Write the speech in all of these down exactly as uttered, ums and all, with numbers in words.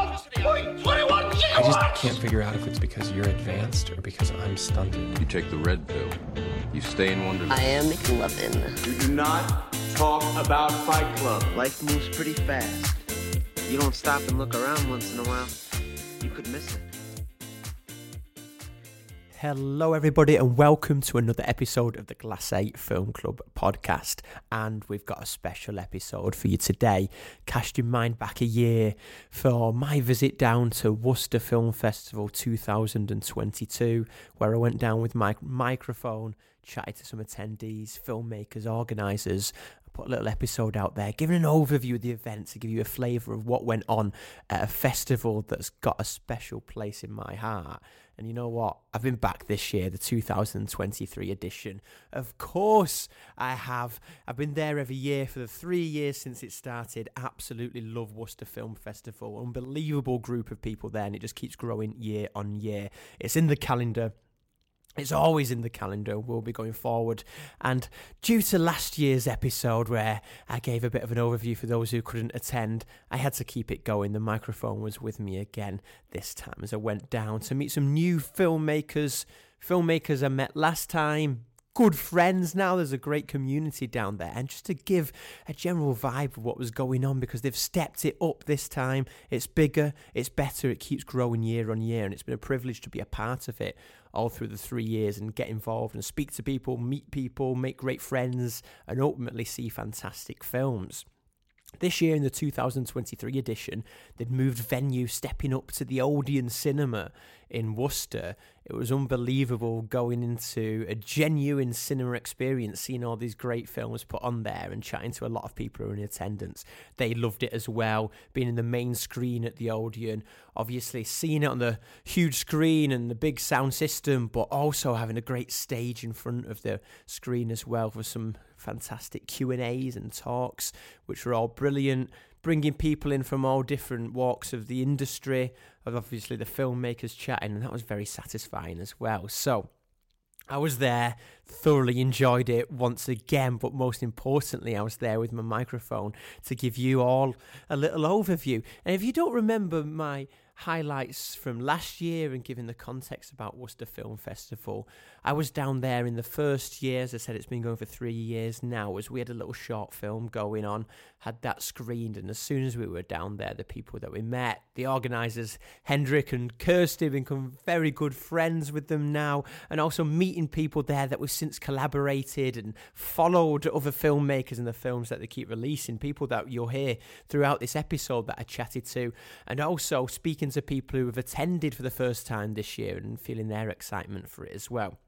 I just can't figure out if it's because you're advanced or because I'm stunted. You take the red pill. You stay in Wonderland. I am McLovin. You do not talk about Fight Club. Life moves pretty fast. You don't stop and look around once in a while. You could miss it. Hello everybody and welcome to another episode of the Glass eight Film Club podcast, and we've got a special episode for you today. Cast your mind back a year for my visit down to Worcester Film Festival two thousand twenty-two, where I went down with my microphone, chatted to some attendees, filmmakers, organisers. Put a little episode out there, giving an overview of the event to give you a flavour of what went on at a festival that's got a special place in my heart. And you know what? I've been back this year, the two thousand twenty-three edition. Of course I have. I've been there every year for the three years since it started. Absolutely love Worcester Film Festival. Unbelievable group of people there, and it just keeps growing year on year. It's in the calendar. It's always in the calendar. We'll be going forward. And due to last year's episode where I gave a bit of an overview for those who couldn't attend, I had to keep it going. The microphone was with me again this time as I went down to meet some new filmmakers. Filmmakers I met last time. Good friends now. There's a great community down there, and just to give a general vibe of what was going on, because they've stepped it up this time. It's bigger, it's better, it keeps growing year on year, and it's been a privilege to be a part of it all through the three years and get involved and speak to people, meet people, make great friends, and ultimately see fantastic films. This year in the two thousand twenty-three edition, they'd moved venue, stepping up to the Odeon Cinema in Worcester. It was unbelievable going into a genuine cinema experience, seeing all these great films put on there and chatting to a lot of people who were in attendance. They loved it as well, being in the main screen at the Odeon, obviously seeing it on the huge screen and the big sound system, but also having a great stage in front of the screen as well for some fantastic Q and A's and talks, which were all brilliant, bringing people in from all different walks of the industry, of obviously the filmmakers chatting, and that was very satisfying as well. So I was there, thoroughly enjoyed it once again, but most importantly, I was there with my microphone to give you all a little overview. And if you don't remember my highlights from last year and giving the context about Worcester Film Festival, I was down there in the first year. As I said, it's been going for three years now, as we had a little short film going on, had that screened, and as soon as we were down there, the people that we met, the organisers, Hendrik and Kirsty, become very good friends with them now, and also meeting people there that we've since collaborated and followed other filmmakers and the films that they keep releasing, people that you'll hear throughout this episode that I chatted to, and also speaking to people who have attended for the first time this year and feeling their excitement for it as well.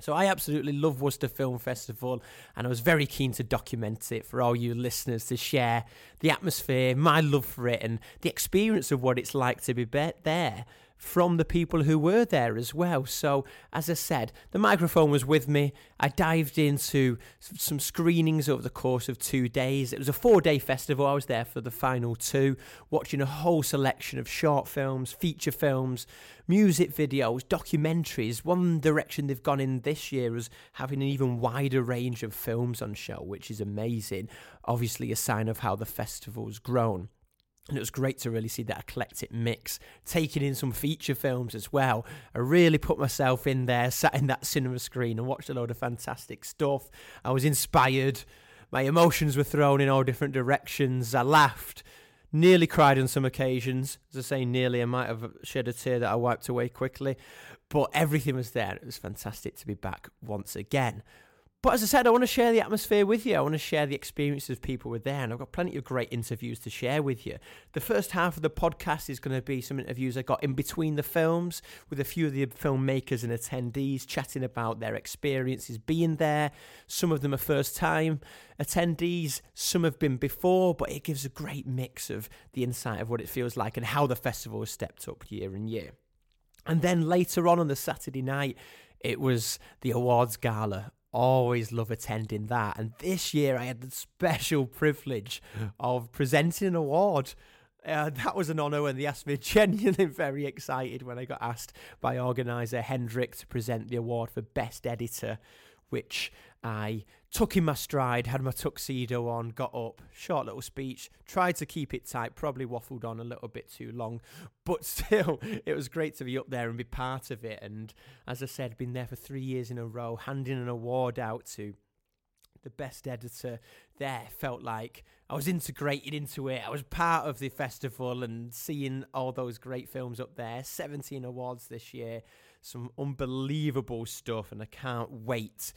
So I absolutely love Worcester Film Festival, and I was very keen to document it for all you listeners to share the atmosphere, my love for it, and the experience of what it's like to be there from the people who were there as well. So, as I said, the microphone was with me. I dived into some screenings over the course of two days. It was a four-day festival. I was there for the final two, watching a whole selection of short films, feature films, music videos, documentaries. One direction they've gone in this year is having an even wider range of films on show, which is amazing. Obviously, a sign of how the festival's grown. And it was great to really see that eclectic mix, taking in some feature films as well. I really put myself in there, sat in that cinema screen and watched a load of fantastic stuff. I was inspired. My emotions were thrown in all different directions. I laughed, nearly cried on some occasions. As I say, nearly, I might have shed a tear that I wiped away quickly. But everything was there. It was fantastic to be back once again. But as I said, I want to share the atmosphere with you. I want to share the experiences of people who were there, and I've got plenty of great interviews to share with you. The first half of the podcast is going to be some interviews I got in between the films with a few of the filmmakers and attendees, chatting about their experiences being there. Some of them are first-time attendees, some have been before, but it gives a great mix of the insight of what it feels like and how the festival has stepped up year and year. And then later on on the Saturday night, it was the awards gala. Always love attending that, and this year I had the special privilege of presenting an award. Uh, that was an honour, and they asked me, genuinely very excited when I got asked by organiser Hendrik to present the award for Best Editor, which I took in my stride, had my tuxedo on, got up, short little speech, tried to keep it tight, probably waffled on a little bit too long, but still, it was great to be up there and be part of it. And as I said, been there for three years in a row, handing an award out to the best editor there. Felt like I was integrated into it. I was part of the festival and seeing all those great films up there. seventeen awards this year, some unbelievable stuff, and I can't wait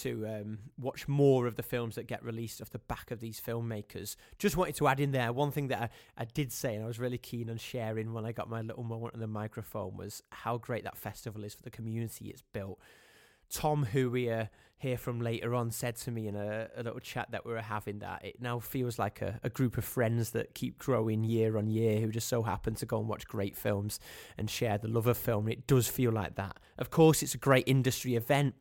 to um, watch more of the films that get released off the back of these filmmakers. Just wanted to add in there, one thing that I, I did say, and I was really keen on sharing when I got my little moment on the microphone, was how great that festival is for the community it's built. Tom, who we uh, hear from later on, said to me in a, a little chat that we were having that it now feels like a, a group of friends that keep growing year on year, who just so happen to go and watch great films and share the love of film. And it does feel like that. Of course, it's a great industry event,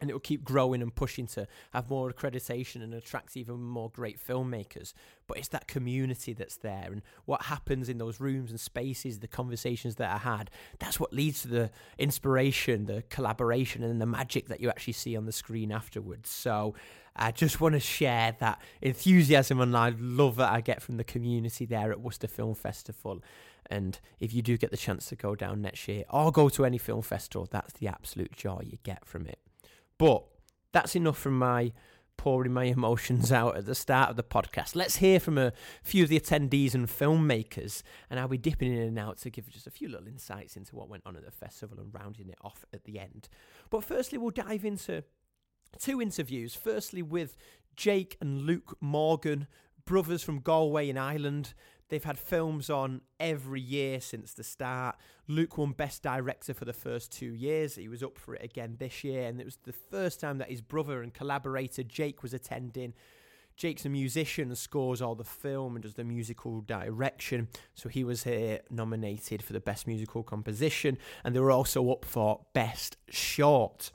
and it will keep growing and pushing to have more accreditation and attract even more great filmmakers. But it's that community that's there, and what happens in those rooms and spaces, the conversations that are had, that's what leads to the inspiration, the collaboration, and the magic that you actually see on the screen afterwards. So I just want to share that enthusiasm and I love that I get from the community there at Worcester Film Festival. And if you do get the chance to go down next year or go to any film festival, that's the absolute joy you get from it. But that's enough from my pouring my emotions out at the start of the podcast. Let's hear from a few of the attendees and filmmakers, and I'll be dipping in and out to give just a few little insights into what went on at the festival and rounding it off at the end. But firstly, we'll dive into two interviews. Firstly, with Jake and Luke Morgan, brothers from Galway in Ireland. They've had films on every year since the start. Luke won Best Director for the first two years. He was up for it again this year, and it was the first time that his brother and collaborator Jake was attending. Jake's a musician and scores all the film and does the musical direction, so he was here nominated for the Best Musical Composition, and they were also up for Best Short.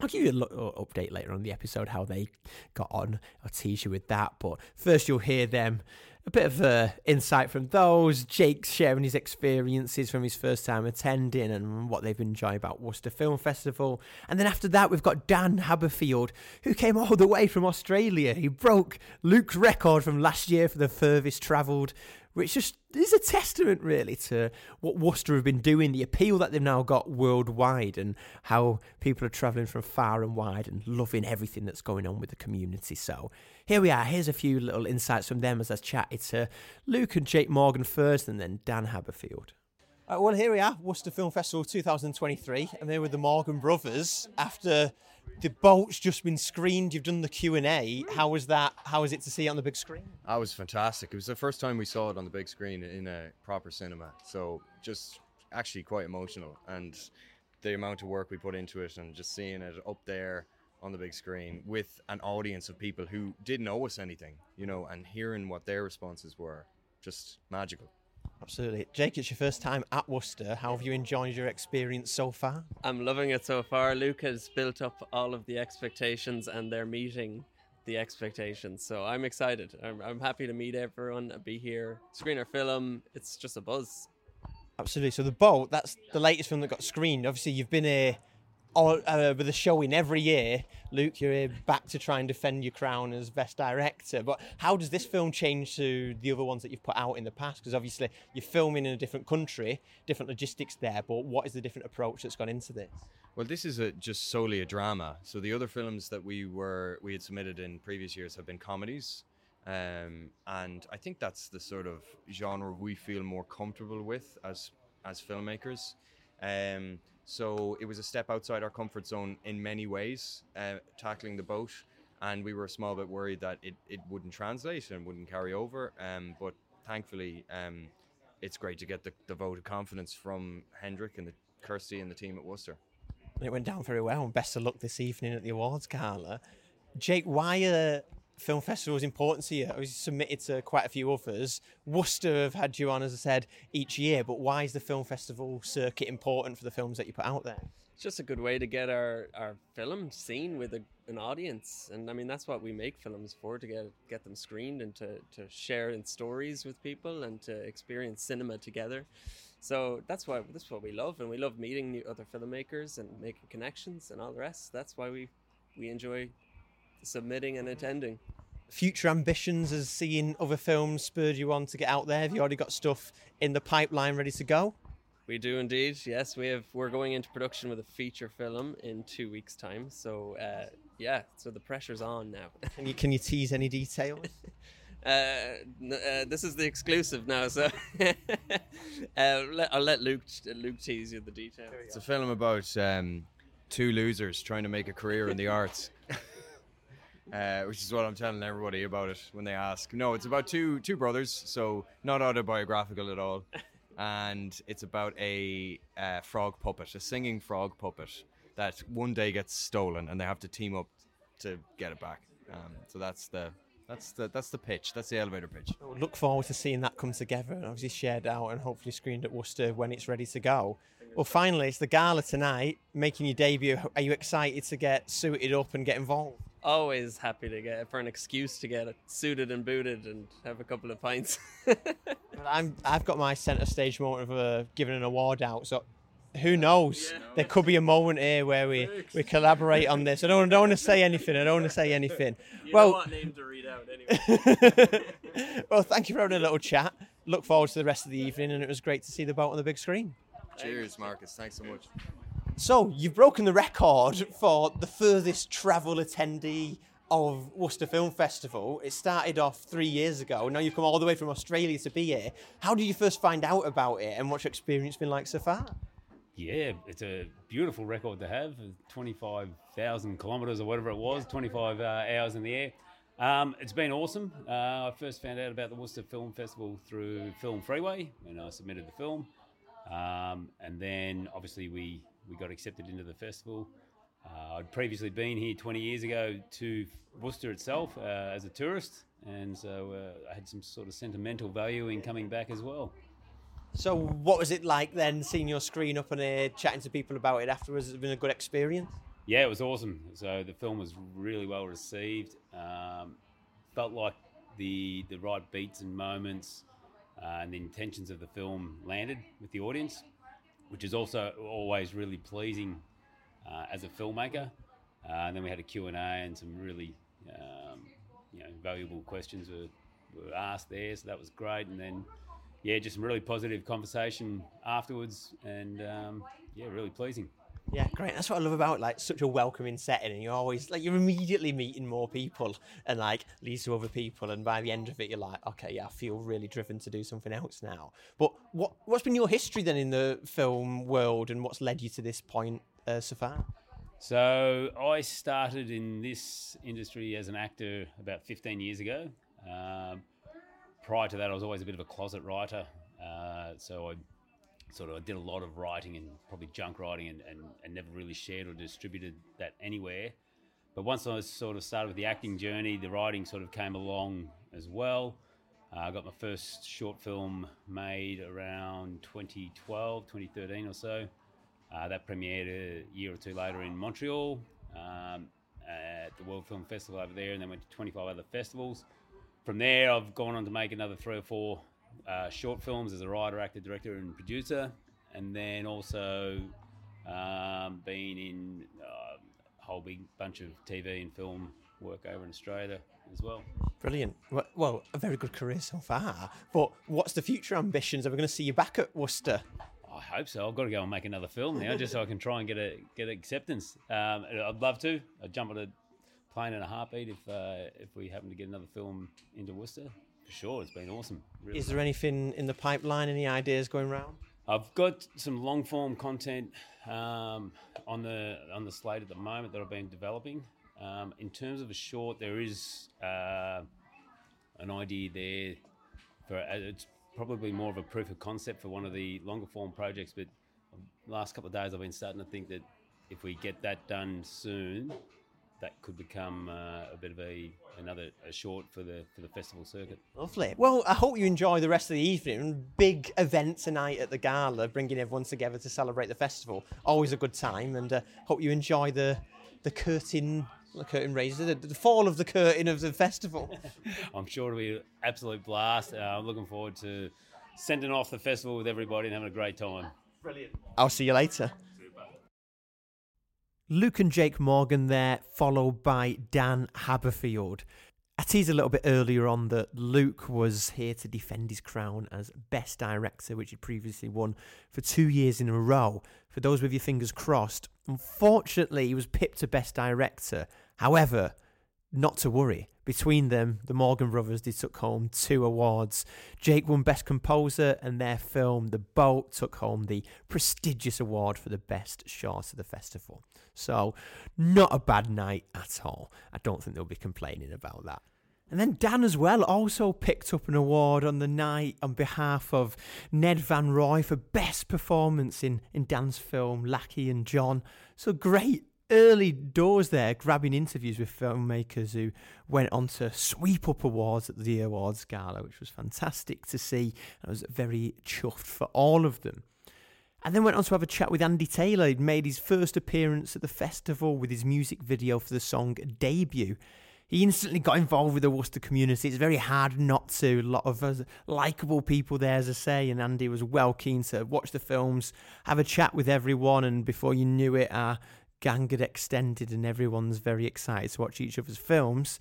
I'll give you a little update later on in the episode how they got on. I'll tease you with that, but first you'll hear them. A bit of uh, insight from those, Jake sharing his experiences from his first time attending and what they've enjoyed about Worcester Film Festival. And then after that, we've got Dan Haberfield, who came all the way from Australia. He broke Luke's record from last year for the furthest travelled, which just is a testament, really, to what Worcester have been doing, the appeal that they've now got worldwide, and how people are travelling from far and wide and loving everything that's going on with the community. So here we are. Here's a few little insights from them as I chatted to Luke and Jake Morgan first, and then Dan Haberfield. Uh, well, here we are, Worcester Film Festival twenty twenty-three. I'm here with the Morgan brothers. After The Boat's just been screened, you've done the Q and A. How was that? How was it to see it on the big screen? That was fantastic. It was the first time we saw it on the big screen in a proper cinema. So just actually quite emotional. And the amount of work we put into it and just seeing it up there on the big screen with an audience of people who didn't owe us anything, you know, and hearing what their responses were, just magical. Absolutely. Jake, it's your first time at Worcester. How have you enjoyed your experience so far? I'm loving it so far. Luke has built up all of the expectations and they're meeting the expectations. So I'm excited. I'm, I'm happy to meet everyone and be here. Screen or film, it's just a buzz. Absolutely. So The Boat, that's the latest film that got screened. Obviously, you've been here All, uh, with a showing every year. Luke, you're here back to try and defend your crown as Best Director, but how does this film change to the other ones that you've put out in the past? Because obviously you're filming in a different country, different logistics there, but what is the different approach that's gone into this? Well, this is a, just solely a drama. So the other films that we were we had submitted in previous years have been comedies, um, and I think that's the sort of genre we feel more comfortable with as, as filmmakers. Um, So it was a step outside our comfort zone in many ways, uh, tackling The Boat. And we were a small bit worried that it, it wouldn't translate and wouldn't carry over. Um, but thankfully, um, it's great to get the, the vote of confidence from Hendrik and the Kirsty and the team at Worcester. It went down very well. And best of luck this evening at the awards gala. Jake, why are film festivals important to you? I was submitted to quite a few others. Worcester have had you on, as I said, each year, but why is the film festival circuit important for the films that you put out there? It's just a good way to get our, our film seen with a, an audience. And I mean, that's what we make films for, to get get them screened and to, to share in stories with people and to experience cinema together. So that's why that's what we love. And we love meeting new other filmmakers and making connections and all the rest. That's why we we enjoy submitting and attending. Future ambitions as seeing other films spurred you on to get out there? Have you already got stuff in the pipeline ready to go? We do indeed, yes. We have, we're going into production with a feature film in two weeks' time. So, uh, yeah, so the pressure's on now. Can you, can you tease any details? uh, uh, this is the exclusive now, so uh, let, I'll let Luke Luke tease you the details. It's a film about um, two losers trying to make a career in the arts, uh, which is what I'm telling everybody about it when they ask. No, it's about two two brothers, so not autobiographical at all. And it's about a uh, frog puppet, a singing frog puppet that one day gets stolen, and they have to team up to get it back. Um, so that's the that's the that's the pitch. That's the elevator pitch. Look forward to seeing that come together and obviously shared out and hopefully screened at Worcester when it's ready to go. Well, finally, it's the gala tonight, making your debut. Are you excited to get suited up and get involved? Always happy to get for an excuse to get suited and booted and have a couple of pints. I'm, I've got my centre stage moment of uh, giving an award out, so who knows? Yeah. There could be a moment here where we, we collaborate on this. I don't, I don't want to say anything. I don't want to say anything. You well, know what name to read out anyway. Well, thank you for having a little chat. Look forward to the rest of the evening, and it was great to see The Boat on the big screen. Cheers, Marcus. Thanks so much. So, you've broken the record for the furthest travel attendee of Worcester Film Festival. It started off three years ago. Now you've come all the way from Australia to be here. How did you first find out about it, and what's your experience been like so far? Yeah, it's a beautiful record to have. twenty-five thousand kilometres or whatever it was, twenty-five uh, hours in the air. Um, it's been awesome. Uh, I first found out about the Worcester Film Festival through Film Freeway, and I submitted the film. Um, and then, obviously, we... We got accepted into the festival. Uh, I'd previously been here twenty years ago to Worcester itself uh, as a tourist, and so uh, I had some sort of sentimental value in coming back as well. So what was it like then, seeing your screen up and uh, chatting to people about it afterwards? Has it been a good experience? Yeah, it was awesome. So the film was really well received. Um, felt like the, the right beats and moments uh, and the intentions of the film landed with the audience, which is also always really pleasing uh, as a filmmaker. Uh, and then we had a Q and A, and some really um, you know, valuable questions were, were asked there, so that was great. And then, yeah, just some really positive conversation afterwards, and um, yeah, really pleasing. Yeah, great. That's what I love about like such a welcoming setting, and you're always like you're immediately meeting more people, and like leads to other people, and by the end of it, you're like, okay, yeah, I feel really driven to do something else now. But what what's been your history then in the film world, and what's led you to this point uh, so far? So I started in this industry as an actor about fifteen years ago. Um, prior to that, I was always a bit of a closet writer, uh, so I. Sort of, I did a lot of writing and probably junk writing, and, and, and never really shared or distributed that anywhere. But once I sort of started with the acting journey, the writing sort of came along as well. Uh, I got my first short film made around twenty twelve, twenty thirteen or so. Uh, that premiered a year or two later in Montreal um, at the World Film Festival over there, and then went to twenty-five other festivals. From there, I've gone on to make another three or four Uh, short films as a writer, actor, director and producer, and then also um, been in uh, a whole big bunch of T V and film work over in Australia as well. Brilliant. Well, a very good career so far, but what's the future ambitions? Are we going to see you back at Worcester? I hope so. I've got to go and make another film now just so I can try and get a get acceptance. Um, I'd love to. I'd jump on a plane in a heartbeat if uh, if we happen to get another film into Worcester. For sure, it's been awesome. Really. Is there anything in the pipeline, any ideas going round? I've got some long-form content um, on the on the slate at the moment that I've been developing. Um, in terms of a short, there is uh, an idea there for uh, it's probably more of a proof of concept for one of the longer-form projects. But the last couple of days, I've been starting to think that if we get that done soon, that could become uh, a bit of a another a short for the for the festival circuit. Lovely. Well, I hope you enjoy the rest of the evening. Big event tonight at the gala, bringing everyone together to celebrate the festival. Always a good time, and uh, hope you enjoy the the curtain the curtain raiser, the, the fall of the curtain of the festival. I'm sure it'll be an absolute blast. Uh, I'm looking forward to sending off the festival with everybody and having a great time. Brilliant. I'll see you later. Luke and Jake Morgan there, followed by Dan Haberfield. I teased a little bit earlier on that Luke was here to defend his crown as Best Director, which he'd previously won for two years in a row. For those with your fingers crossed, unfortunately, he was pipped to Best Director. However, not to worry. Between them, the Morgan brothers, they took home two awards. Jake won Best Composer, and their film, The Boat, took home the prestigious award for the best short of the festival. So, not a bad night at all. I don't think they'll be complaining about that. And then Dan as well also picked up an award on the night on behalf of Ned Van Roy for best performance in, in Dan's film, Lackey and John. So, great. Early doors there, grabbing interviews with filmmakers who went on to sweep up awards at the awards gala, which was fantastic to see. I was very chuffed for all of them. And then went on to have a chat with Andy Taylor. He'd made his first appearance at the festival with his music video for the song Debut. He instantly got involved with the Worcester community. It's very hard not to. A lot of uh, likeable people there, as I say, and Andy was well keen to watch the films, have a chat with everyone, and before you knew it, uh, gang had extended and everyone's very excited to watch each other's films.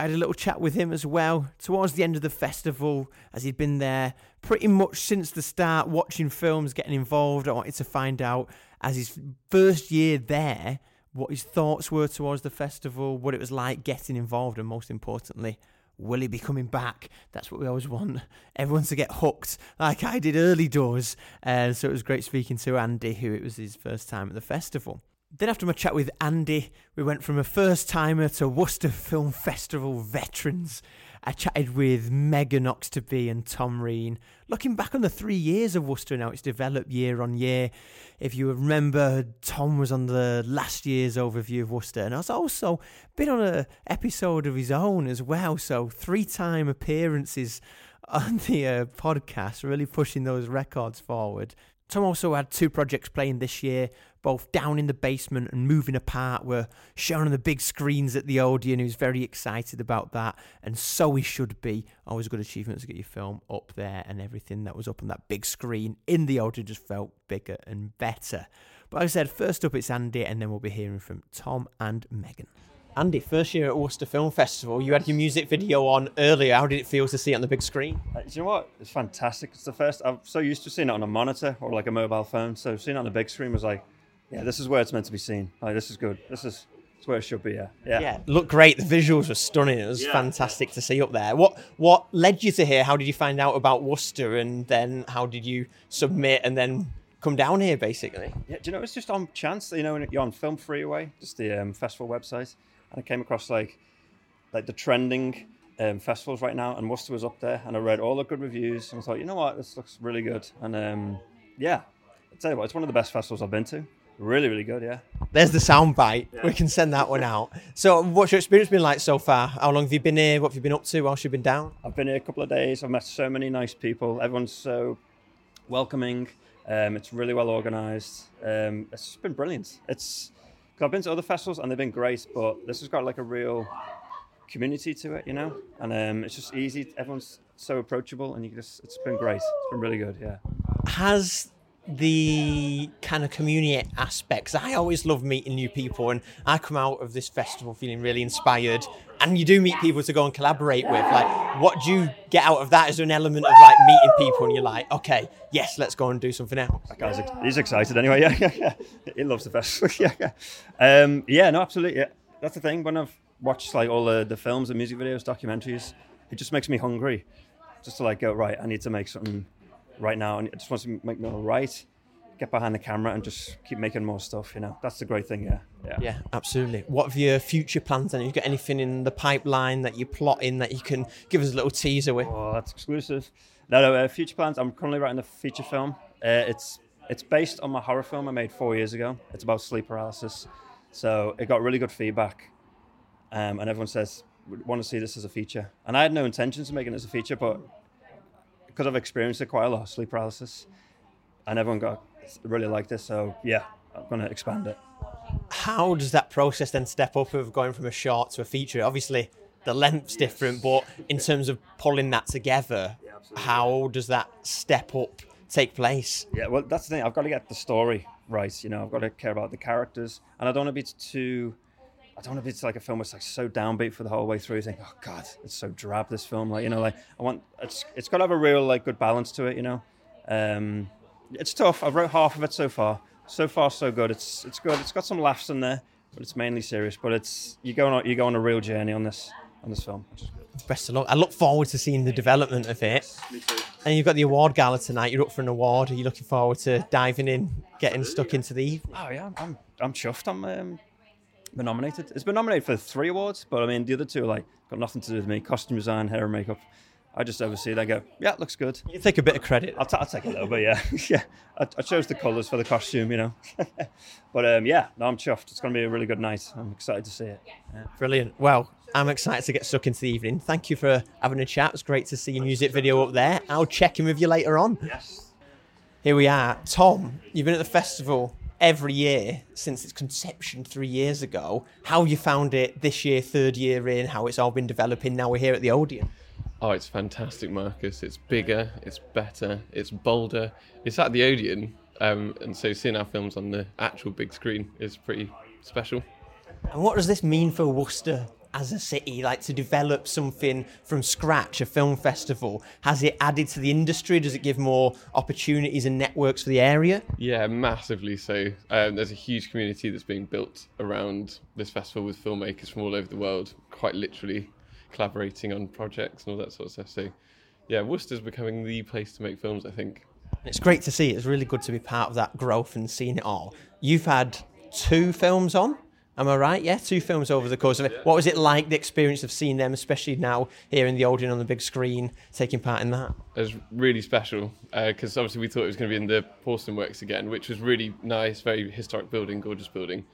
I had a little chat with him as well towards the end of the festival, as he'd been there pretty much since the start, watching films, getting involved. I wanted to find out, as his first year there, what his thoughts were towards the festival, what it was like getting involved, and most importantly, will he be coming back? That's what we always want, everyone to get hooked, like I did early doors. Uh, so it was great speaking to Andy, who it was his first time at the festival. Then after my chat with Andy, we went from a first-timer to Worcester Film Festival veterans. I chatted with Megan Oxtoby and Tom Rean, looking back on the three years of Worcester and how it's developed year on year. If you remember, Tom was on the last year's overview of Worcester, and has also been on an episode of his own as well, so three-time appearances on the uh, podcast, really pushing those records forward. Tom also had two projects playing this year, both Down in the Basement and Moving Apart were shown on the big screens at the Odeon. He was very excited about that, and so he should be. Always a good achievement to get your film up there, and everything that was up on that big screen in the Odeon just felt bigger and better. But like I said, first up it's Andy, and then we'll be hearing from Tom and Megan. Andy, first year at Worcester Film Festival, you had your music video on earlier. How did it feel to see it on the big screen? Do you know what? It's fantastic. It's the first. I'm so used to seeing it on a monitor or like a mobile phone. So seeing it on the big screen was like, yeah, this is where it's meant to be seen. Like, this is good. This is it's where it should be. Yeah. Yeah. Yeah. Looked great. The visuals were stunning. It was yeah. fantastic to see up there. What What led you to here? How did you find out about Worcester, and then how did you submit and then come down here basically? Yeah. Do you know? It's just on chance. You know, you're on Film Freeway, just the um, festival website. And I came across like like the trending um, festivals right now, and Worcester was up there, and I read all the good reviews, and I thought, you know what, this looks really good. And um, yeah, I'll tell you what, it's one of the best festivals I've been to. Really, really good, yeah. There's the soundbite. Yeah. We can send that one out. So what's your experience been like so far? How long have you been here? What have you been up to? How have you been down? I've been here a couple of days. I've met so many nice people. Everyone's so welcoming. Um, it's really well organised. Um, it's just been brilliant. It's... Because I've been to other festivals and they've been great, but this has got like a real community to it, you know? And um, it's just easy. Everyone's so approachable, and you just it's been great. It's been really good, yeah. Has the kind of community aspects, I always love meeting new people, and I come out of this festival feeling really inspired, and you do meet people to go and collaborate with. Like, what do you get out of that? Is there an element of like meeting people and you're like, okay, yes, let's go and do something else? That guy's ex- he's excited anyway, yeah, yeah, yeah. He loves the festival, yeah, yeah. Um, yeah, no, absolutely, yeah. That's the thing, when I've watched like all the, the films and music videos, documentaries, it just makes me hungry, just to like go, right, I need to make something right now, and it just wants to make me all right, get behind the camera and just keep making more stuff, you know. That's the great thing, yeah. Yeah, yeah, absolutely. What have your future plans then? Have you got anything in the pipeline that you're plotting that you can give us a little teaser with? Oh, that's exclusive. No, no, uh, future plans. I'm currently writing a feature film. Uh, it's it's based on my horror film I made four years ago. It's about sleep paralysis. So it got really good feedback. Um, and everyone says, we want to see this as a feature. And I had no intentions of making it as a feature, but because I've experienced it quite a lot, sleep paralysis, and everyone got really liked it, so yeah, I'm going to expand it. How does that process then step up of going from a short to a feature? Obviously, the length's different, but in terms of pulling that together, yeah, how does that step up take place? Yeah, well, that's the thing. I've got to get the story right, you know, I've got to care about the characters, and I don't want to be too, I don't want to be like a film that's like so downbeat for the whole way through. You think, oh God, it's so drab, this film. Like, you know, like I want, it's it's got to have a real like good balance to it, you know. Um, it's tough. I've wrote half of it so far. So far, so good. It's it's good. It's got some laughs in there, but it's mainly serious. But it's you go on you go on a real journey on this on this film. Which is good. Best of luck. I look forward to seeing the development of it. Yes, me too. And you've got the award gala tonight. You're up for an award. Are you looking forward to diving in, getting stuck into the evening? Oh yeah, I'm I'm chuffed. I'm. Um, Been nominated. It's been nominated for three awards, but I mean the other two are like got nothing to do with me. Costume design, hair and makeup. I just oversee it. I go, yeah, it looks good. You take a bit of credit. I'll, t- I'll take a little bit, yeah, yeah. I, I chose the colours for the costume, you know. But um, yeah, no, I'm chuffed. It's going to be a really good night. I'm excited to see it. Yeah. Brilliant. Well, I'm excited to get stuck into the evening. Thank you for having a chat. It's great to see your music video up there. I'll check in with you later on. Yes. Here we are, Tom. You've been at the festival every year since its conception three years ago. How you found it this year, third year in, how it's all been developing. Now we're here at the Odeon. Oh, it's fantastic, Marcus. It's bigger, it's better, it's bolder. It's at the Odeon, um, and so seeing our films on the actual big screen is pretty special. And what does this mean for Worcester as a city, like to develop something from scratch, a film festival? Has it added to the industry? Does it give more opportunities and networks for the area? Yeah, massively so. Um, there's a huge community that's being built around this festival with filmmakers from all over the world, quite literally collaborating on projects and all that sort of stuff. So yeah, Worcester's becoming the place to make films, I think. It's great to see. It's really good to be part of that growth and seeing it all. You've had two films on. Am I right? Yeah, two films over the course of it. Yeah. What was it like, the experience of seeing them, especially now here in the Odeon on the big screen, taking part in that? It was really special because uh, obviously we thought it was going to be in the Porcelain Works again, which was really nice, very historic building, gorgeous building.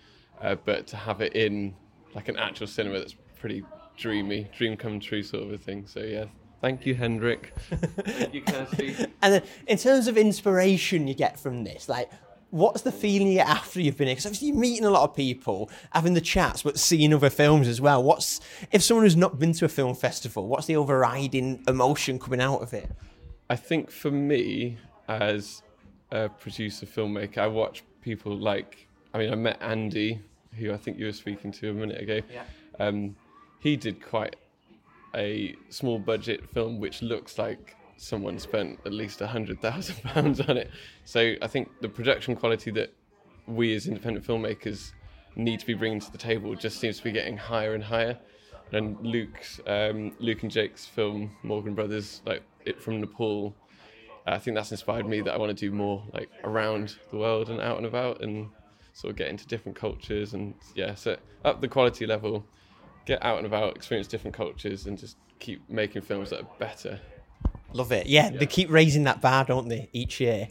Uh, but to have it in like an actual cinema, that's pretty dreamy, dream come true sort of a thing. So yeah, thank you, Hendrik. Thank you, Kirsty. And then in terms of inspiration you get from this, like, what's the feeling you get after you've been here? Because obviously you're meeting a lot of people, having the chats, but seeing other films as well. What's, if someone who's not been to a film festival, what's the overriding emotion coming out of it? I think for me, as a producer, filmmaker, I watch people like, I mean, I met Andy, who I think you were speaking to a minute ago. Yeah. Um, he did quite a small budget film, which looks like someone spent at least one hundred thousand pounds on it. So I think the production quality that we as independent filmmakers need to be bringing to the table just seems to be getting higher and higher. And Luke's, um, Luke and Jake's film, Morgan Brothers, like It From Nepal, I think that's inspired me that I want to do more like around the world and out and about and sort of get into different cultures and yeah, so up the quality level, get out and about, experience different cultures and just keep making films that are better. Love it. Yeah, yeah, they keep raising that bar, don't they, each year.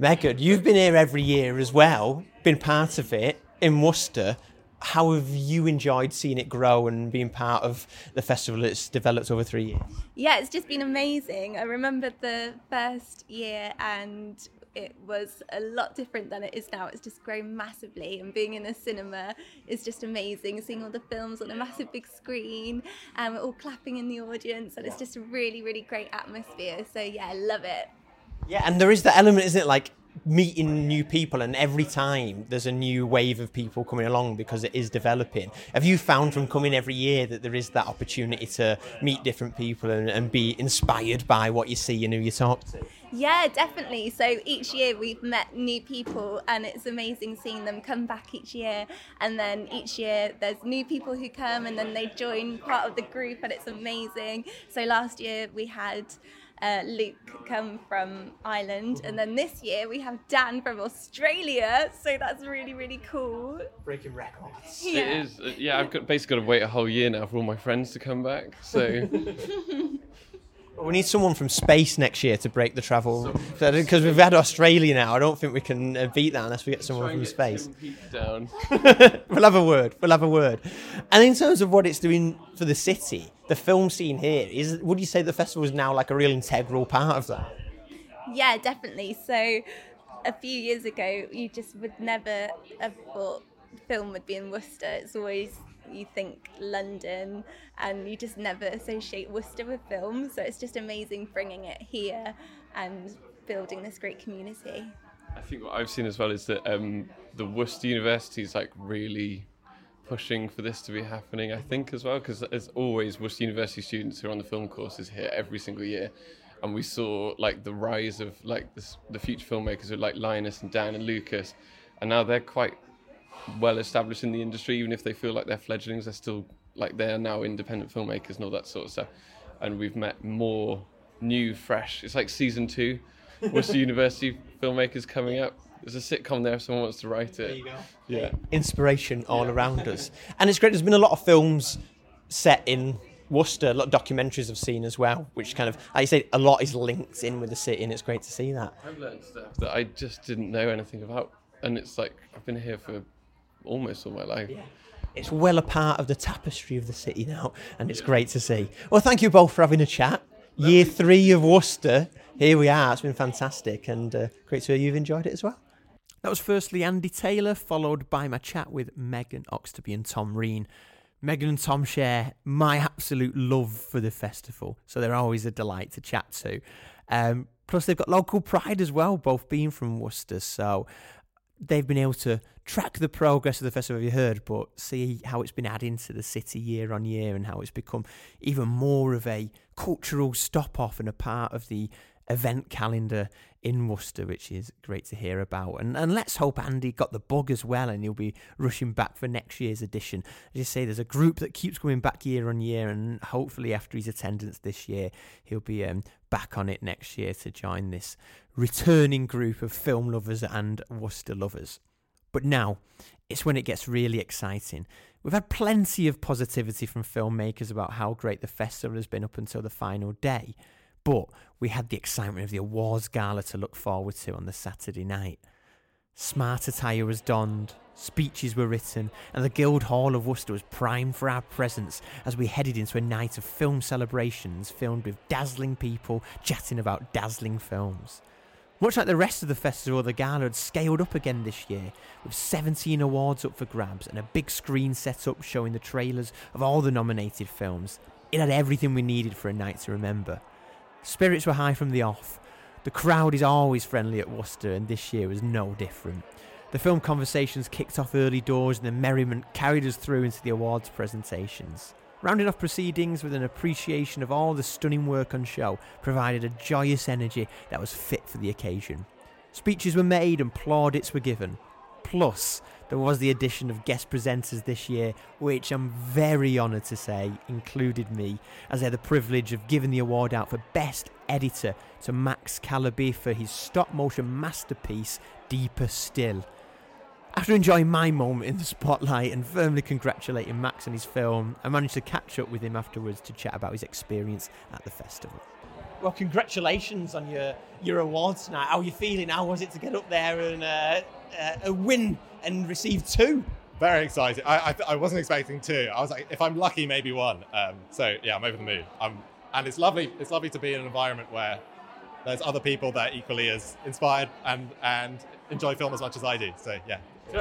Megan, you've been here every year as well, been part of it in Worcester. How have you enjoyed seeing it grow and being part of the festival that's developed over three years? Yeah, it's just been amazing. I remember the first year and it was a lot different than it is now. It's just grown massively, and being in a cinema is just amazing. Seeing all the films on a massive big screen and we're all clapping in the audience, and it's just a really, really great atmosphere. So yeah, I love it. Yeah, and there is that element, isn't it, like meeting new people, and every time there's a new wave of people coming along because it is developing. Have you found from coming every year that there is that opportunity to meet different people and, and be inspired by what you see and who you talk to? Yeah, definitely. So each year we've met new people and it's amazing seeing them come back each year, and then each year there's new people who come and then they join part of the group and it's amazing. So last year we had Uh, Luke come from Ireland, and then this year we have Dan from Australia, so that's really, really cool. Breaking records. Yeah. It is. Uh, yeah, I've got, basically got to wait a whole year now for all my friends to come back, so... We need someone from space next year to break the travel, because we've had Australia now. I don't think we can uh, beat that unless we get someone from get space. Down. We'll have a word. We'll have a word. And in terms of what it's doing for the city, the film scene here is. Would you say the festival is now like a real integral part of that? Yeah, definitely. So, a few years ago, you just would never have thought film would be in Worcester. It's always. You think London and you just never associate Worcester with film, so it's just amazing bringing it here and building this great community. I think what I've seen as well is that um, the Worcester University is like really pushing for this to be happening, I think, as well, because as always, Worcester University students who are on the film courses here every single year, and we saw like the rise of like this, the future filmmakers who like Linus and Dan and Lucas, and now they're quite well established in the industry. Even if they feel like they're fledglings, they're still like they are now independent filmmakers and all that sort of stuff. And we've met more new, fresh. It's like season two, Worcester University filmmakers coming up. There's a sitcom there if someone wants to write it. There you go. Yeah. Inspiration all yeah. around us. And it's great, there's been a lot of films set in Worcester, a lot of documentaries I've seen as well, which kind of, like you say, a lot is linked in with the city, and it's great to see that. I've learned stuff that I just didn't know anything about, and it's like, I've been here for almost all my life. Yeah. It's well a part of the tapestry of the city now, and it's yeah. great to see. Well, thank you both for having a chat. Lovely. Year three of Worcester, here we are. It's been fantastic, and uh, great to hear you've enjoyed it as well. That was firstly Andy Taylor, followed by my chat with Megan Oxtoby and Tom Rean. Megan and Tom share my absolute love for the festival, so they're always a delight to chat to. Um, plus, they've got local pride as well, both being from Worcester, so they've been able to track the progress of the festival, you heard, but see how it's been adding to the city year on year and how it's become even more of a cultural stop-off and a part of the event calendar in Worcester, which is great to hear about. And and let's hope Andy got the bug as well, and he'll be rushing back for next year's edition. As you say, there's a group that keeps coming back year on year, and hopefully after his attendance this year, he'll be um, back on it next year to join this returning group of film lovers and Worcester lovers. But now, it's when it gets really exciting. We've had plenty of positivity from filmmakers about how great the festival has been up until the final day, but we had the excitement of the awards gala to look forward to on the Saturday night. Smart attire was donned, speeches were written, and the Guild Hall of Worcester was primed for our presence as we headed into a night of film celebrations filmed with dazzling people chatting about dazzling films. Much like the rest of the festival, the gala had scaled up again this year, with seventeen awards up for grabs and a big screen set up showing the trailers of all the nominated films. It had everything we needed for a night to remember. Spirits were high from the off. The crowd is always friendly at Worcester, and this year was no different. The film conversations kicked off early doors, and the merriment carried us through into the awards presentations. Rounding off proceedings with an appreciation of all the stunning work on show provided a joyous energy that was fit for the occasion. Speeches were made and plaudits were given. Plus, there was the addition of guest presenters this year, which I'm very honoured to say included me, as I had the privilege of giving the award out for Best Editor to Max Calabi for his stop-motion masterpiece, Deeper Still. After enjoying my moment in the spotlight and firmly congratulating Max on his film, I managed to catch up with him afterwards to chat about his experience at the festival. Well, congratulations on your, your award tonight. How are you feeling? How was it to get up there and uh, uh, win and receive two? Very excited. I, I I wasn't expecting two. I was like, if I'm lucky, maybe one. Um, so yeah, I'm over the moon. I'm, and it's lovely. It's lovely to be in an environment where there's other people that are equally as inspired and and enjoy film as much as I do. So yeah.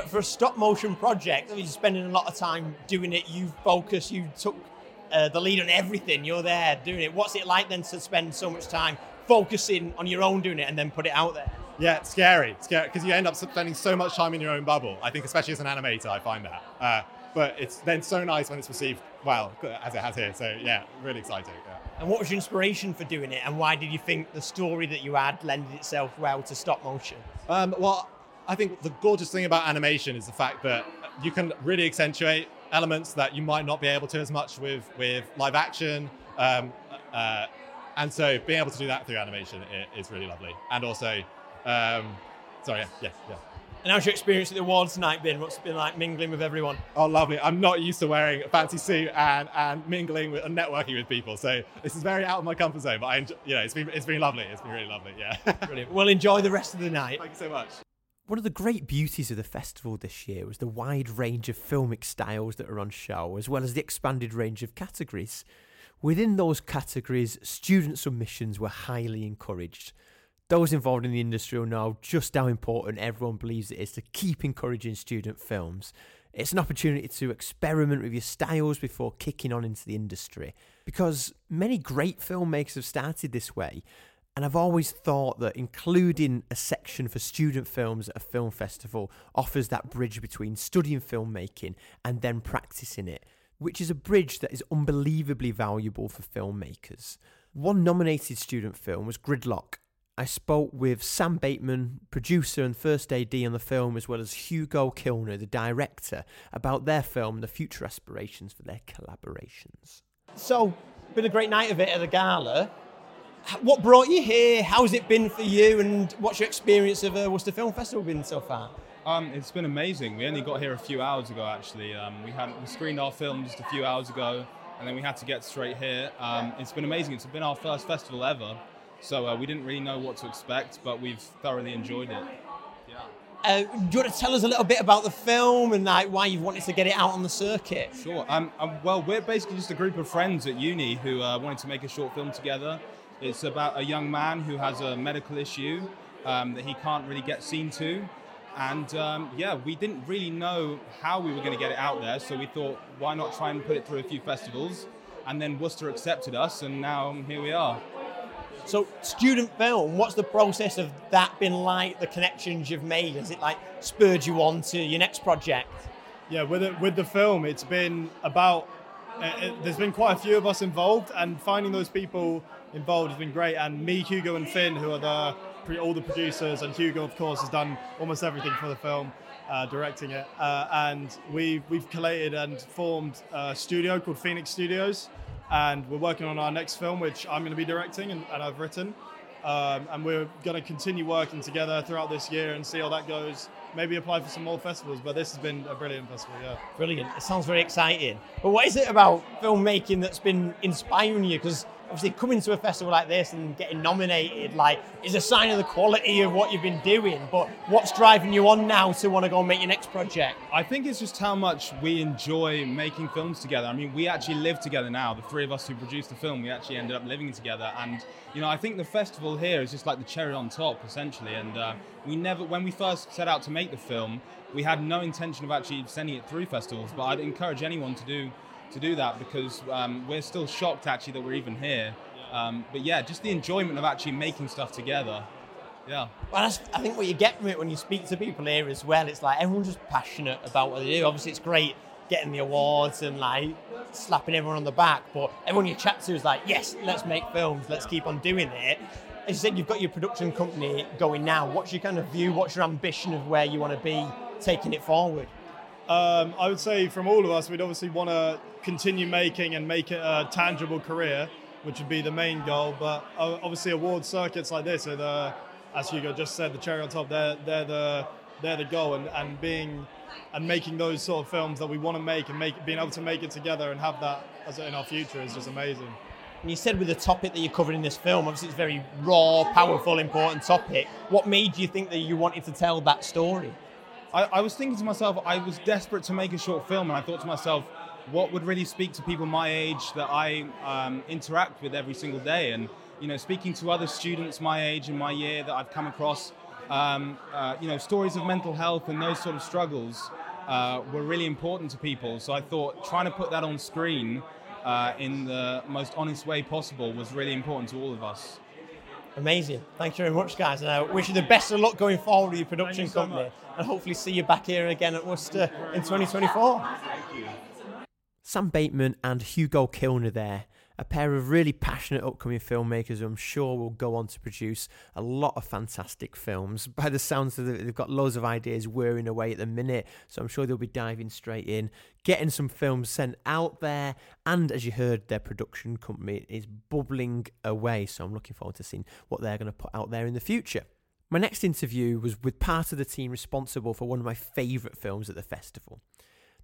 For a stop motion project, you're spending a lot of time doing it. You focus. You took Uh, the lead on everything. You're there doing it. What's it like then to spend so much time focusing on your own doing it and then put it out there? Yeah, it's scary. It's scary because you end up spending so much time in your own bubble. I think especially as an animator, I find that. Uh, but it's then so nice when it's received well, as it has here. So yeah, really exciting. Yeah. And what was your inspiration for doing it, and why did you think the story that you had lended itself well to stop motion? Um, well, I think the gorgeous thing about animation is the fact that you can really accentuate elements that you might not be able to as much with with live action, um, uh, and so being able to do that through animation is really lovely. And also, um, sorry, yeah, yeah, yeah. And how's your experience at the awards tonight been? What's it been like mingling with everyone? Oh, lovely! I'm not used to wearing a fancy suit and and mingling with, and networking with people, so this is very out of my comfort zone. But I, enjoy, you know, it's been it's been lovely. It's been really lovely. Yeah. Brilliant. Well, enjoy the rest of the night. Thank you so much. One of the great beauties of the festival this year was the wide range of filmic styles that are on show, as well as the expanded range of categories. Within those categories, student submissions were highly encouraged. Those involved in the industry will know just how important everyone believes it is to keep encouraging student films. It's an opportunity to experiment with your styles before kicking on into the industry, because many great filmmakers have started this way. And I've always thought that including a section for student films at a film festival offers that bridge between studying filmmaking and then practicing it, which is a bridge that is unbelievably valuable for filmmakers. One nominated student film was Gridlock. I spoke with Sam Bateman, producer and first A D on the film, as well as Hugo Kilner, the director, about their film and the future aspirations for their collaborations. So, been a great night of it at the gala. What brought you here? How's it been for you, and what's your experience of uh, Worcester Film Festival been so far? Um, it's been amazing. We only got here a few hours ago, actually. Um, we, had, we screened our film just a few hours ago, and then we had to get straight here. Um, it's been amazing. It's been our first festival ever, so uh, we didn't really know what to expect, but we've thoroughly enjoyed it. Yeah. Uh, do you want to tell us a little bit about the film and like why you've wanted to get it out on the circuit? Sure. Um, um, well, we're basically just a group of friends at uni who uh, wanted to make a short film together. It's about a young man who has a medical issue um, that he can't really get seen to. And um, yeah, we didn't really know how we were going to get it out there. So we thought, why not try and put it through a few festivals? And then Worcester accepted us, and now here we are. So student film, what's the process of that been like, the connections you've made? Has it like spurred you on to your next project? Yeah, with it, with the film, it's been about, uh, it, there's been quite a few of us involved, and finding those people involved has been great. And me, Hugo and Finn, who are the all the producers, and Hugo, of course, has done almost everything for the film, uh, directing it. Uh, and we've, we've collated and formed a studio called Phoenix Studios, and we're working on our next film, which I'm going to be directing and, and I've written. Um, and we're going to continue working together throughout this year and see how that goes. Maybe apply for some more festivals, but this has been a brilliant festival, yeah. Brilliant. It sounds very exciting. But what is it about filmmaking that's been inspiring you? Because obviously coming to a festival like this and getting nominated like is a sign of the quality of what you've been doing, but what's driving you on now to want to go and make your next project? I think it's just how much we enjoy making films together. I mean, we actually live together now. The three of us who produced the film, we actually ended up living together. And, you know, I think the festival here is just like the cherry on top, essentially. And uh, we never, when we first set out to make the film, we had no intention of actually sending it through festivals, but I'd encourage anyone to do to do that, because um, we're still shocked actually that we're even here. Um, but yeah, just the enjoyment of actually making stuff together. Yeah. Well, that's, I think what you get from it when you speak to people here as well, it's like everyone's just passionate about what they do. Obviously it's great getting the awards and like slapping everyone on the back, but everyone you chat to is like, yes, let's make films, let's keep on doing it. As you said, you've got your production company going now. What's your kind of view, what's your ambition of where you want to be taking it forward? Um, I would say from all of us, we'd obviously want to continue making and make it a tangible career, which would be the main goal. But obviously award circuits like this are the, as Hugo just said, the cherry on top. They're, they're, the, they're the goal, and, and being and making those sort of films that we want to make and make, being able to make it together and have that as in our future is just amazing. And you said with the topic that you covered in this film, obviously it's a very raw, powerful, important topic. What made you think that you wanted to tell that story? I, I was thinking to myself, I was desperate to make a short film, and I thought to myself, what would really speak to people my age that I um, interact with every single day? And, you know, speaking to other students my age and my year that I've come across, um, uh, you know, stories of mental health and those sort of struggles uh, were really important to people. So I thought trying to put that on screen uh, in the most honest way possible was really important to all of us. Amazing. Thank you very much, guys. And I wish you the best of luck going forward with your production so company. Much. And hopefully see you back here again at Worcester in twenty twenty-four. Thank you. Sam Bateman and Hugo Kilner there, a pair of really passionate upcoming filmmakers who I'm sure will go on to produce a lot of fantastic films. By the sounds of it, they've got loads of ideas whirring away at the minute, so I'm sure they'll be diving straight in, getting some films sent out there, and as you heard, their production company is bubbling away, so I'm looking forward to seeing what they're going to put out there in the future. My next interview was with part of the team responsible for one of my favourite films at the festival.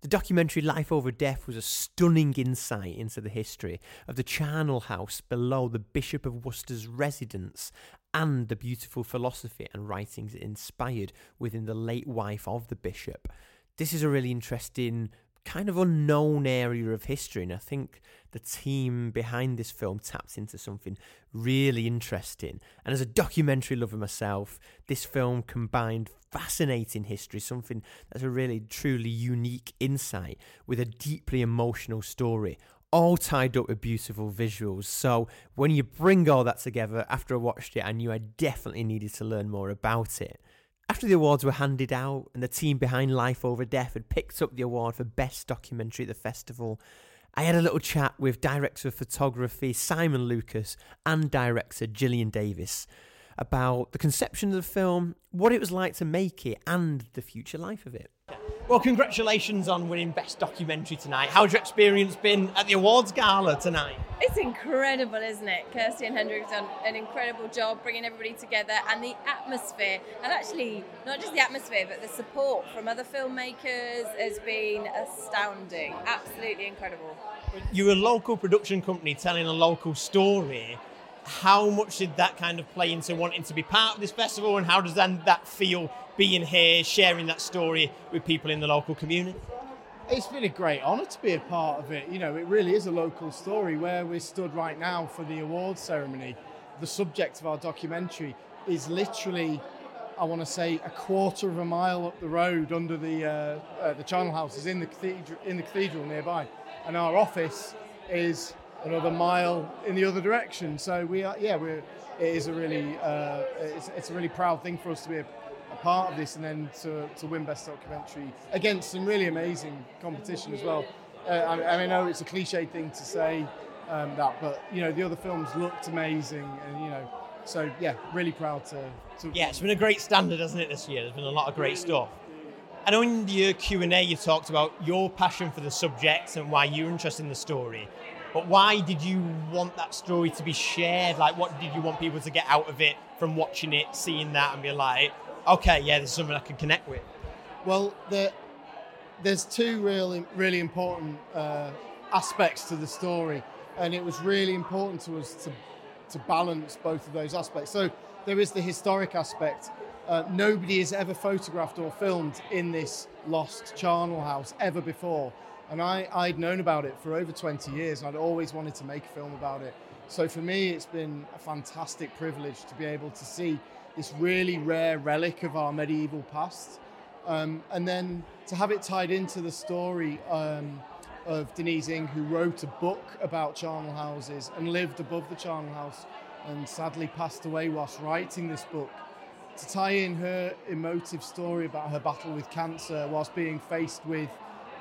The documentary Life Over Death was a stunning insight into the history of the charnel house below the Bishop of Worcester's residence and the beautiful philosophy and writings it inspired within the late wife of the bishop. This is a really interesting, kind of unknown area of history, and I think the team behind this film taps into something really interesting. And as a documentary lover myself, this film combined fascinating history, something that's a really truly unique insight, with a deeply emotional story, all tied up with beautiful visuals. So when you bring all that together, after I watched it, I knew I definitely needed to learn more about it. After the awards were handed out and the team behind Life Over Death had picked up the award for Best Documentary at the festival, I had a little chat with director of photography Simon Lucas and director Gillian Davis about the conception of the film, what it was like to make it, and the future life of it. Well, congratulations on winning Best Documentary tonight. How's your experience been at the awards gala tonight? It's incredible, isn't it? Kirsty and Hendrik have done an incredible job bringing everybody together, and the atmosphere, and actually not just the atmosphere, but the support from other filmmakers has been astounding. Absolutely incredible. You're a local production company telling a local story. How much did that kind of play into wanting to be part of this festival, and how does then that feel being here, sharing that story with people in the local community? It's been a great honour to be a part of it. You know, it really is a local story. Where we're stood right now for the awards ceremony, the subject of our documentary is literally, I want to say, a quarter of a mile up the road under the uh, uh, the charnel houses in the cathedral, in the cathedral nearby, and our office is another mile in the other direction. So we are, yeah, we're. It is a really, uh, it's, it's a really proud thing for us to be a, a part of this, and then to, to win Best Documentary against some really amazing competition as well. Uh, I, I know it's a cliche thing to say um, that, but you know the other films looked amazing, and you know, so yeah, really proud to. to yeah, it's been a great standard, hasn't it? This year, there's been a lot of great stuff. I know in your Q and A you talked about your passion for the subject and why you're interested in the story. But why did you want that story to be shared? Like, what did you want people to get out of it from watching it, seeing that, and be like, okay, yeah, there's something I can connect with? Well, there, there's two really, really important uh, aspects to the story, and it was really important to us to to balance both of those aspects. So there is the historic aspect. Uh, nobody is ever photographed or filmed in this lost charnel house ever before. And I, I'd known about it for over twenty years, and I'd always wanted to make a film about it. So for me, it's been a fantastic privilege to be able to see this really rare relic of our medieval past. Um, and then to have it tied into the story um, of Denise Ng, who wrote a book about charnel houses and lived above the charnel house and sadly passed away whilst writing this book. To tie in her emotive story about her battle with cancer whilst being faced with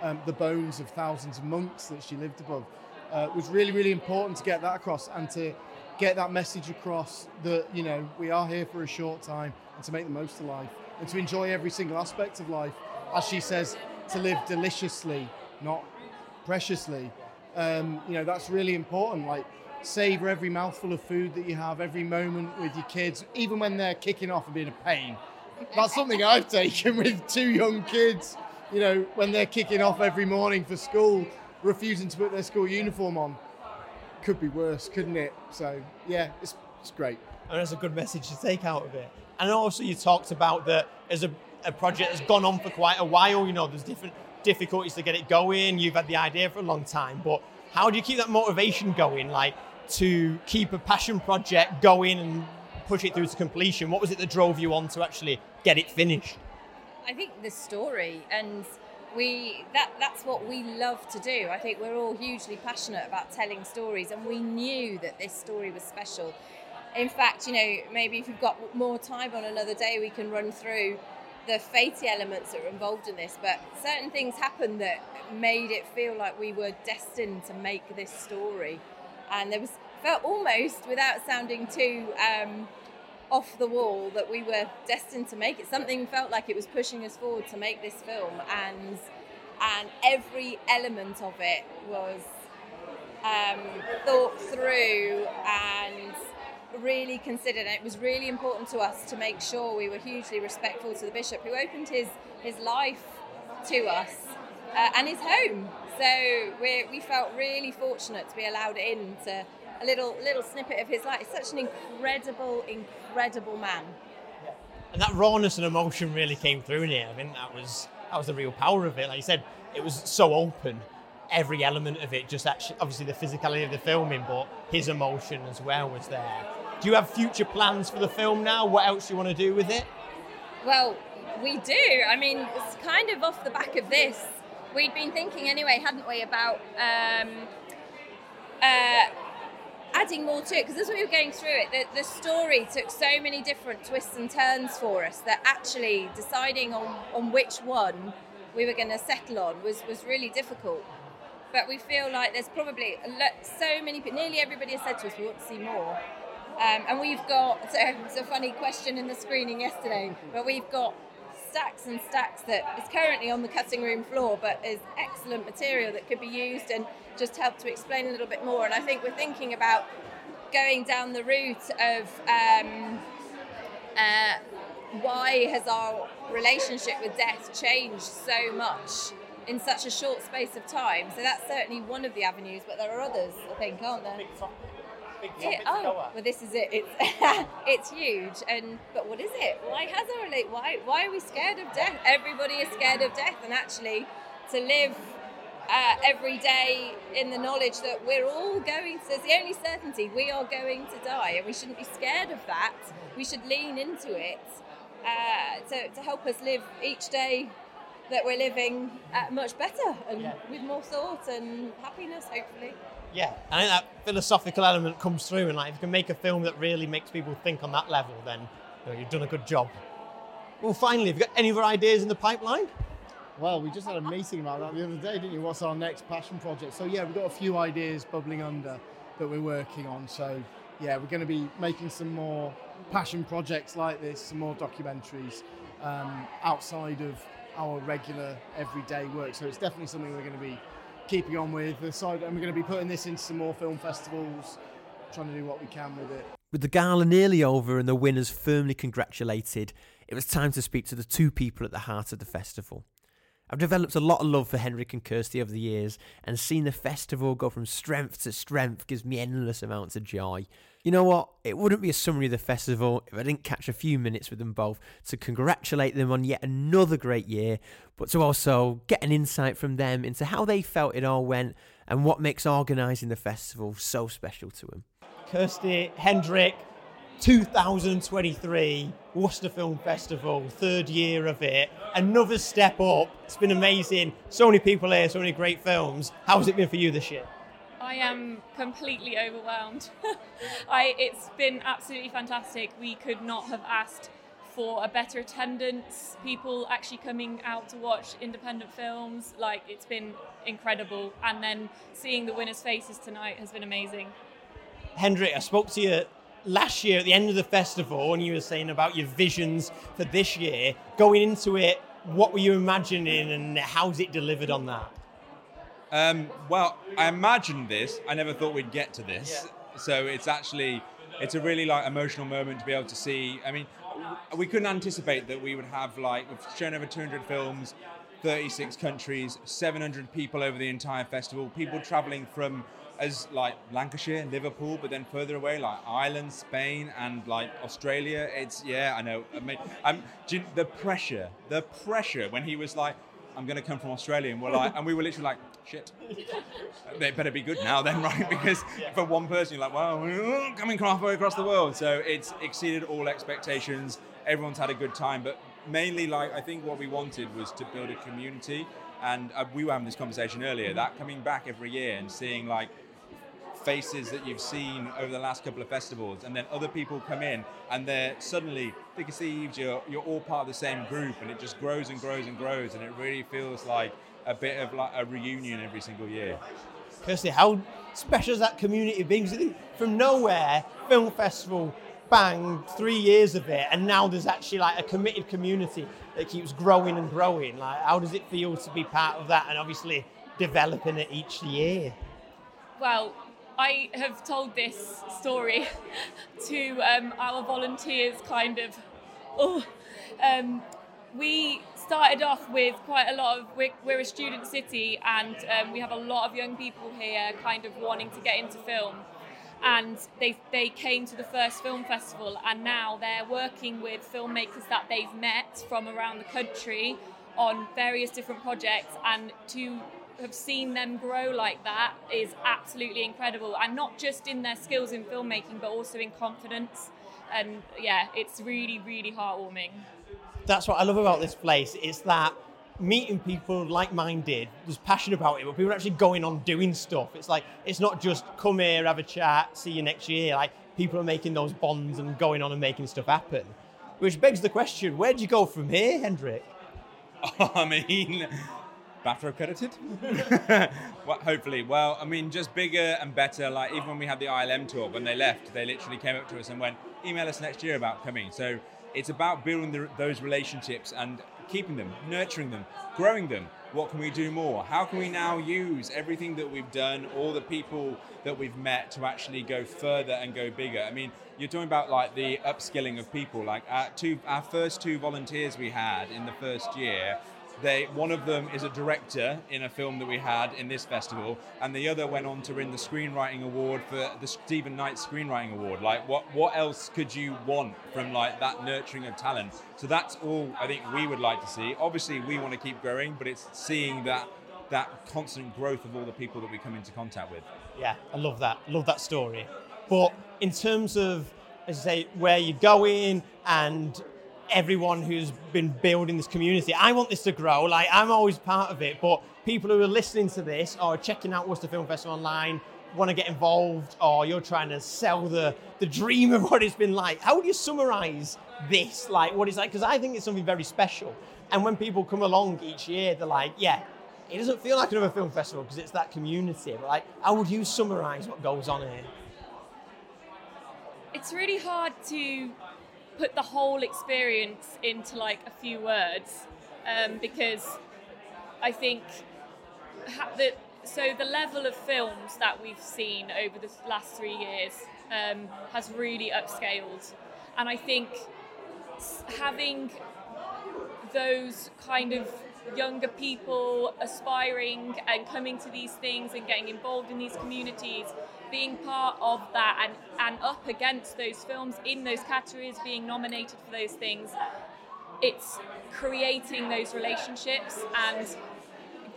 Um, the bones of thousands of monks that she lived above. Uh, it was really, really important to get that across, and to get that message across that, you know, we are here for a short time, and to make the most of life, and to enjoy every single aspect of life. As she says, to live deliciously, not preciously. Um, you know, that's really important. Like, savor every mouthful of food that you have, every moment with your kids, even when they're kicking off and being a pain. That's something I've taken with two young kids. You know, when they're kicking off every morning for school, refusing to put their school uniform on. Could be worse, couldn't it? So, yeah, it's, it's great. And that's a good message to take out of it. And also you talked about that as a, a project that's gone on for quite a while. You know, there's different difficulties to get it going. You've had the idea for a long time. But how do you keep that motivation going, like, to keep a passion project going and push it through to completion? What was it that drove you on to actually get it finished? I think the story, and we that that's what we love to do. I think we're all hugely passionate about telling stories, and we knew that this story was special. In fact, you know, maybe if we've got more time on another day, we can run through the fatey elements that are involved in this, but certain things happened that made it feel like we were destined to make this story. And there was, felt almost, without sounding too um off the wall, that we were destined to make it. Something felt like it was pushing us forward to make this film, and and every element of it was um, thought through and really considered. And it was really important to us to make sure we were hugely respectful to the bishop, who opened his his life to us uh, and his home. So we we felt really fortunate to be allowed in to a little little snippet of his life. He's such an incredible, incredible man. And that rawness and emotion really came through in it. I think that was that was the real power of it. Like you said, it was so open, every element of it, just actually, obviously the physicality of the filming, but his emotion as well was there. Do you have future plans for the film now? What else do you want to do with it? Well, we do. I mean, it's kind of off the back of this. We'd been thinking anyway, hadn't we, about... Um, uh, adding more to it, because as we were going through it, the, the story took so many different twists and turns for us that actually deciding on, on which one we were going to settle on was, was really difficult. But we feel like there's probably so many, nearly everybody has said to us, we want to see more. Um, and we've got, so it's a funny question in the screening yesterday, but we've got stacks and stacks that is currently on the cutting room floor, but is excellent material that could be used and just help to explain a little bit more. And I think we're thinking about going down the route of um, uh, why has our relationship with death changed so much in such a short space of time. So that's certainly one of the avenues, but there are others, I think, aren't there? Big topic. Big topic it, oh, to go at. Well, this is it. It's it's huge. And but what is it? Why has our relate? Why why are we scared of death? Everybody is scared of death, and actually, to live uh, every day in the knowledge that we're all going to. There's the only certainty: we are going to die, and we shouldn't be scared of that. We should lean into it uh, to to help us live each day that we're living uh, much better and yeah. with more thought and happiness, hopefully. Yeah, I think that philosophical element comes through, and like if you can make a film that really makes people think on that level, then you know, you've done a good job. Well, finally, have you got any other ideas in the pipeline? Well, we just had a meeting about that the other day, didn't you? What's our next passion project? So yeah, we've got a few ideas bubbling under that we're working on. So yeah, we're going to be making some more passion projects like this, some more documentaries um, outside of our regular everyday work, so it's definitely something we're going to be keeping on with the side, and we're going to be putting this into some more film festivals, trying to do what we can with it. With the gala nearly over and the winners firmly congratulated, it was time to speak to the two people at the heart of the festival. I've developed a lot of love for Hendrik and Kirsty over the years, and seeing the festival go from strength to strength gives me endless amounts of joy. You know what? It wouldn't be a summary of the festival if I didn't catch a few minutes with them both to congratulate them on yet another great year, but to also get an insight from them into how they felt it all went and what makes organising the festival so special to them. Kirsty, Hendrik, two thousand twenty-three Worcester Film Festival, third year of it, another step up. It's been amazing. So many people here, so many great films. How's it been for you this year? I am completely overwhelmed. I, it's been absolutely fantastic. We could not have asked for a better attendance, people actually coming out to watch independent films. Like, it's been incredible. And then seeing the winners' faces tonight has been amazing. Hendrik, I spoke to you last year at the end of the festival, and you were saying about your visions for this year. Going into it, what were you imagining and how's it delivered on that? Um, well, I imagined this. I never thought we'd get to this. Yeah. So it's actually, it's a really like emotional moment to be able to see. I mean, we couldn't anticipate that we would have like, we've shown over two hundred films, thirty-six countries, seven hundred people over the entire festival, people traveling from as like Lancashire, Liverpool, but then further away like Ireland, Spain, and like Australia. It's yeah, I know. I mean, I'm, you, the pressure, the pressure when he was like, "I'm going to come from Australia," and we're like, and we were literally like, "Shit, they better be good now then, right?" Because yeah. for one person, you're like, "Wow, well, coming halfway across the world." So it's exceeded all expectations. Everyone's had a good time, but mainly like I think what we wanted was to build a community, and uh, we were having this conversation earlier that coming back every year and seeing like faces that you've seen over the last couple of festivals, and then other people come in and they're suddenly thick as thieves, you're, you're all part of the same group, and it just grows and grows and grows, and it really feels like a bit of like a reunion every single year. Kirsty, how special has that community been? Because I think from nowhere, film festival, bang, three years of it, and now there's actually like a committed community that keeps growing and growing. Like, how does it feel to be part of that and obviously developing it each year? Well, I have told this story to um, our volunteers, kind of. Oh, um, we started off with quite a lot of, we're, we're a student city, and um, we have a lot of young people here kind of wanting to get into film. And they they came to the first film festival, and now they're working with filmmakers that they've met from around the country on various different projects, and to have seen them grow like that is absolutely incredible, and not just in their skills in filmmaking but also in confidence. And yeah, it's really really heartwarming. That's what I love about this place. It's that meeting people like-minded, there's passion about it, but people are actually going on doing stuff. It's like, it's not just come here, have a chat, see you next year. Like, people are making those bonds and going on and making stuff happen. Which begs the question, where do you go from here, Hendrik? I mean, BAFTA accredited? Well, hopefully. Well, I mean, just bigger and better. Like, even when we had the I L M tour, when they left, they literally came up to us and went, email us next year about coming. So it's about building the, those relationships and keeping them, nurturing them, growing them. What can we do more? How can we now use everything that we've done, all the people that we've met, to actually go further and go bigger? I mean, you're talking about like the upskilling of people. Like our, two, our first two volunteers we had in the first year, they one of them is a director in a film that we had in this festival, and the other went on to win the screenwriting award for the Stephen Knight Screenwriting Award. Like, what what else could you want from like that nurturing of talent? So that's all I think we would like to see. Obviously, we want to keep growing, but it's seeing that that constant growth of all the people that we come into contact with. Yeah, I love that. Love that story. But in terms of, as I say, where you're going and everyone who's been building this community, I want this to grow. Like, I'm always part of it, but people who are listening to this or checking out Worcester Film Festival online want to get involved, or you're trying to sell the, the dream of what it's been like. How would you summarize this? Like, what it's like? Because I think it's something very special. And when people come along each year, they're like, yeah, it doesn't feel like another film festival because it's that community. But like, how would you summarize what goes on here? It's really hard to put the whole experience into like a few words, um, because I think ha- that so the level of films that we've seen over the last three years um, has really upscaled, and I think having those kind of younger people aspiring and coming to these things and getting involved in these communities, being part of that and, and up against those films in those categories, being nominated for those things, it's creating those relationships and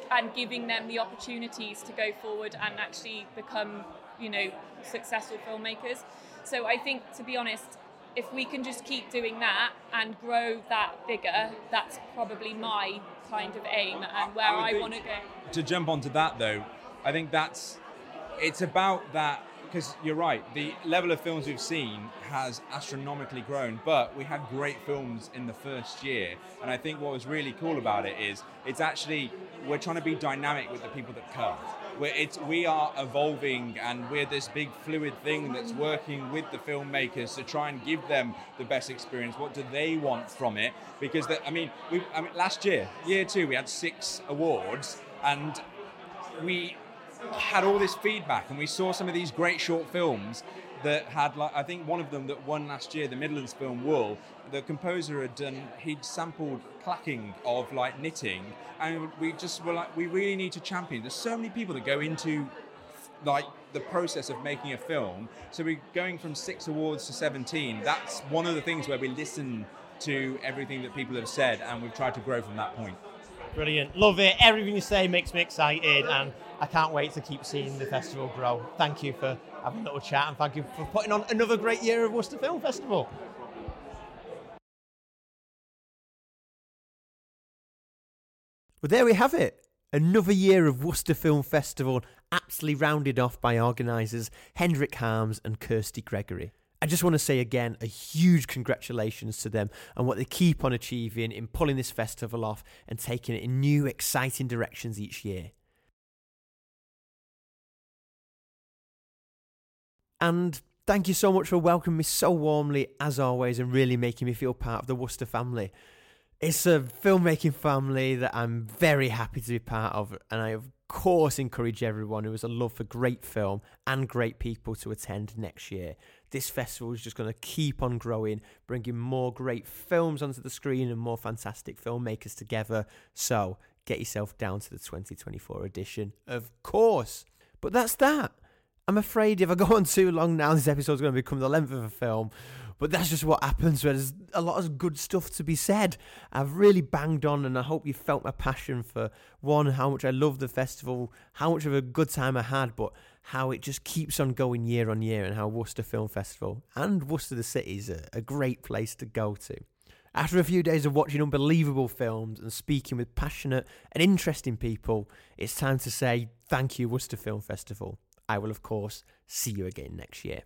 and giving them the opportunities to go forward and actually become, you know, successful filmmakers. So I think, to be honest, if we can just keep doing that and grow that bigger, that's probably my kind of aim and where I, I want to go. To jump onto that though, I think that's, it's about that, because you're right, the level of films we've seen has astronomically grown, but we had great films in the first year. And I think what was really cool about it is, it's actually, we're trying to be dynamic with the people that come. We're, it's, we are evolving, and we're this big fluid thing that's working with the filmmakers to try and give them the best experience. What do they want from it? Because, the, I, mean, we, I mean, last year, year two, we had six awards, and we had all this feedback, and we saw some of these great short films that had, like, I think one of them that won last year, the Midlands Film Wool, the composer had done, he'd sampled clacking of like knitting, and we just were like, we really need to champion. There's so many people that go into like the process of making a film. So we're going from six awards to seventeen. That's one of the things where we listen to everything that people have said, and we've tried to grow from that point. Brilliant. Love it. Everything you say makes me excited, and I can't wait to keep seeing the festival grow. Thank you for having a little chat, and thank you for putting on another great year of Worcester Film Festival. Well, there we have it. Another year of Worcester Film Festival, absolutely rounded off by organisers Hendrik Harms and Kirsty Gregory. I just want to say again, a huge congratulations to them on what they keep on achieving in pulling this festival off and taking it in new, exciting directions each year. And thank you so much for welcoming me so warmly, as always, and really making me feel part of the Worcester family. It's a filmmaking family that I'm very happy to be part of, and I of course encourage everyone who has a love for great film and great people to attend next year. This festival is just going to keep on growing, bringing more great films onto the screen and more fantastic filmmakers together. So get yourself down to the twenty twenty-four edition, of course. But that's that. I'm afraid if I go on too long now, this episode's going to become the length of a film. But that's just what happens when there's a lot of good stuff to be said. I've really banged on, and I hope you felt my passion for, one, how much I love the festival, how much of a good time I had, but how it just keeps on going year on year, and how Worcester Film Festival and Worcester the City is a, a great place to go to. After a few days of watching unbelievable films and speaking with passionate and interesting people, it's time to say thank you, Worcester Film Festival. I will, of course, see you again next year.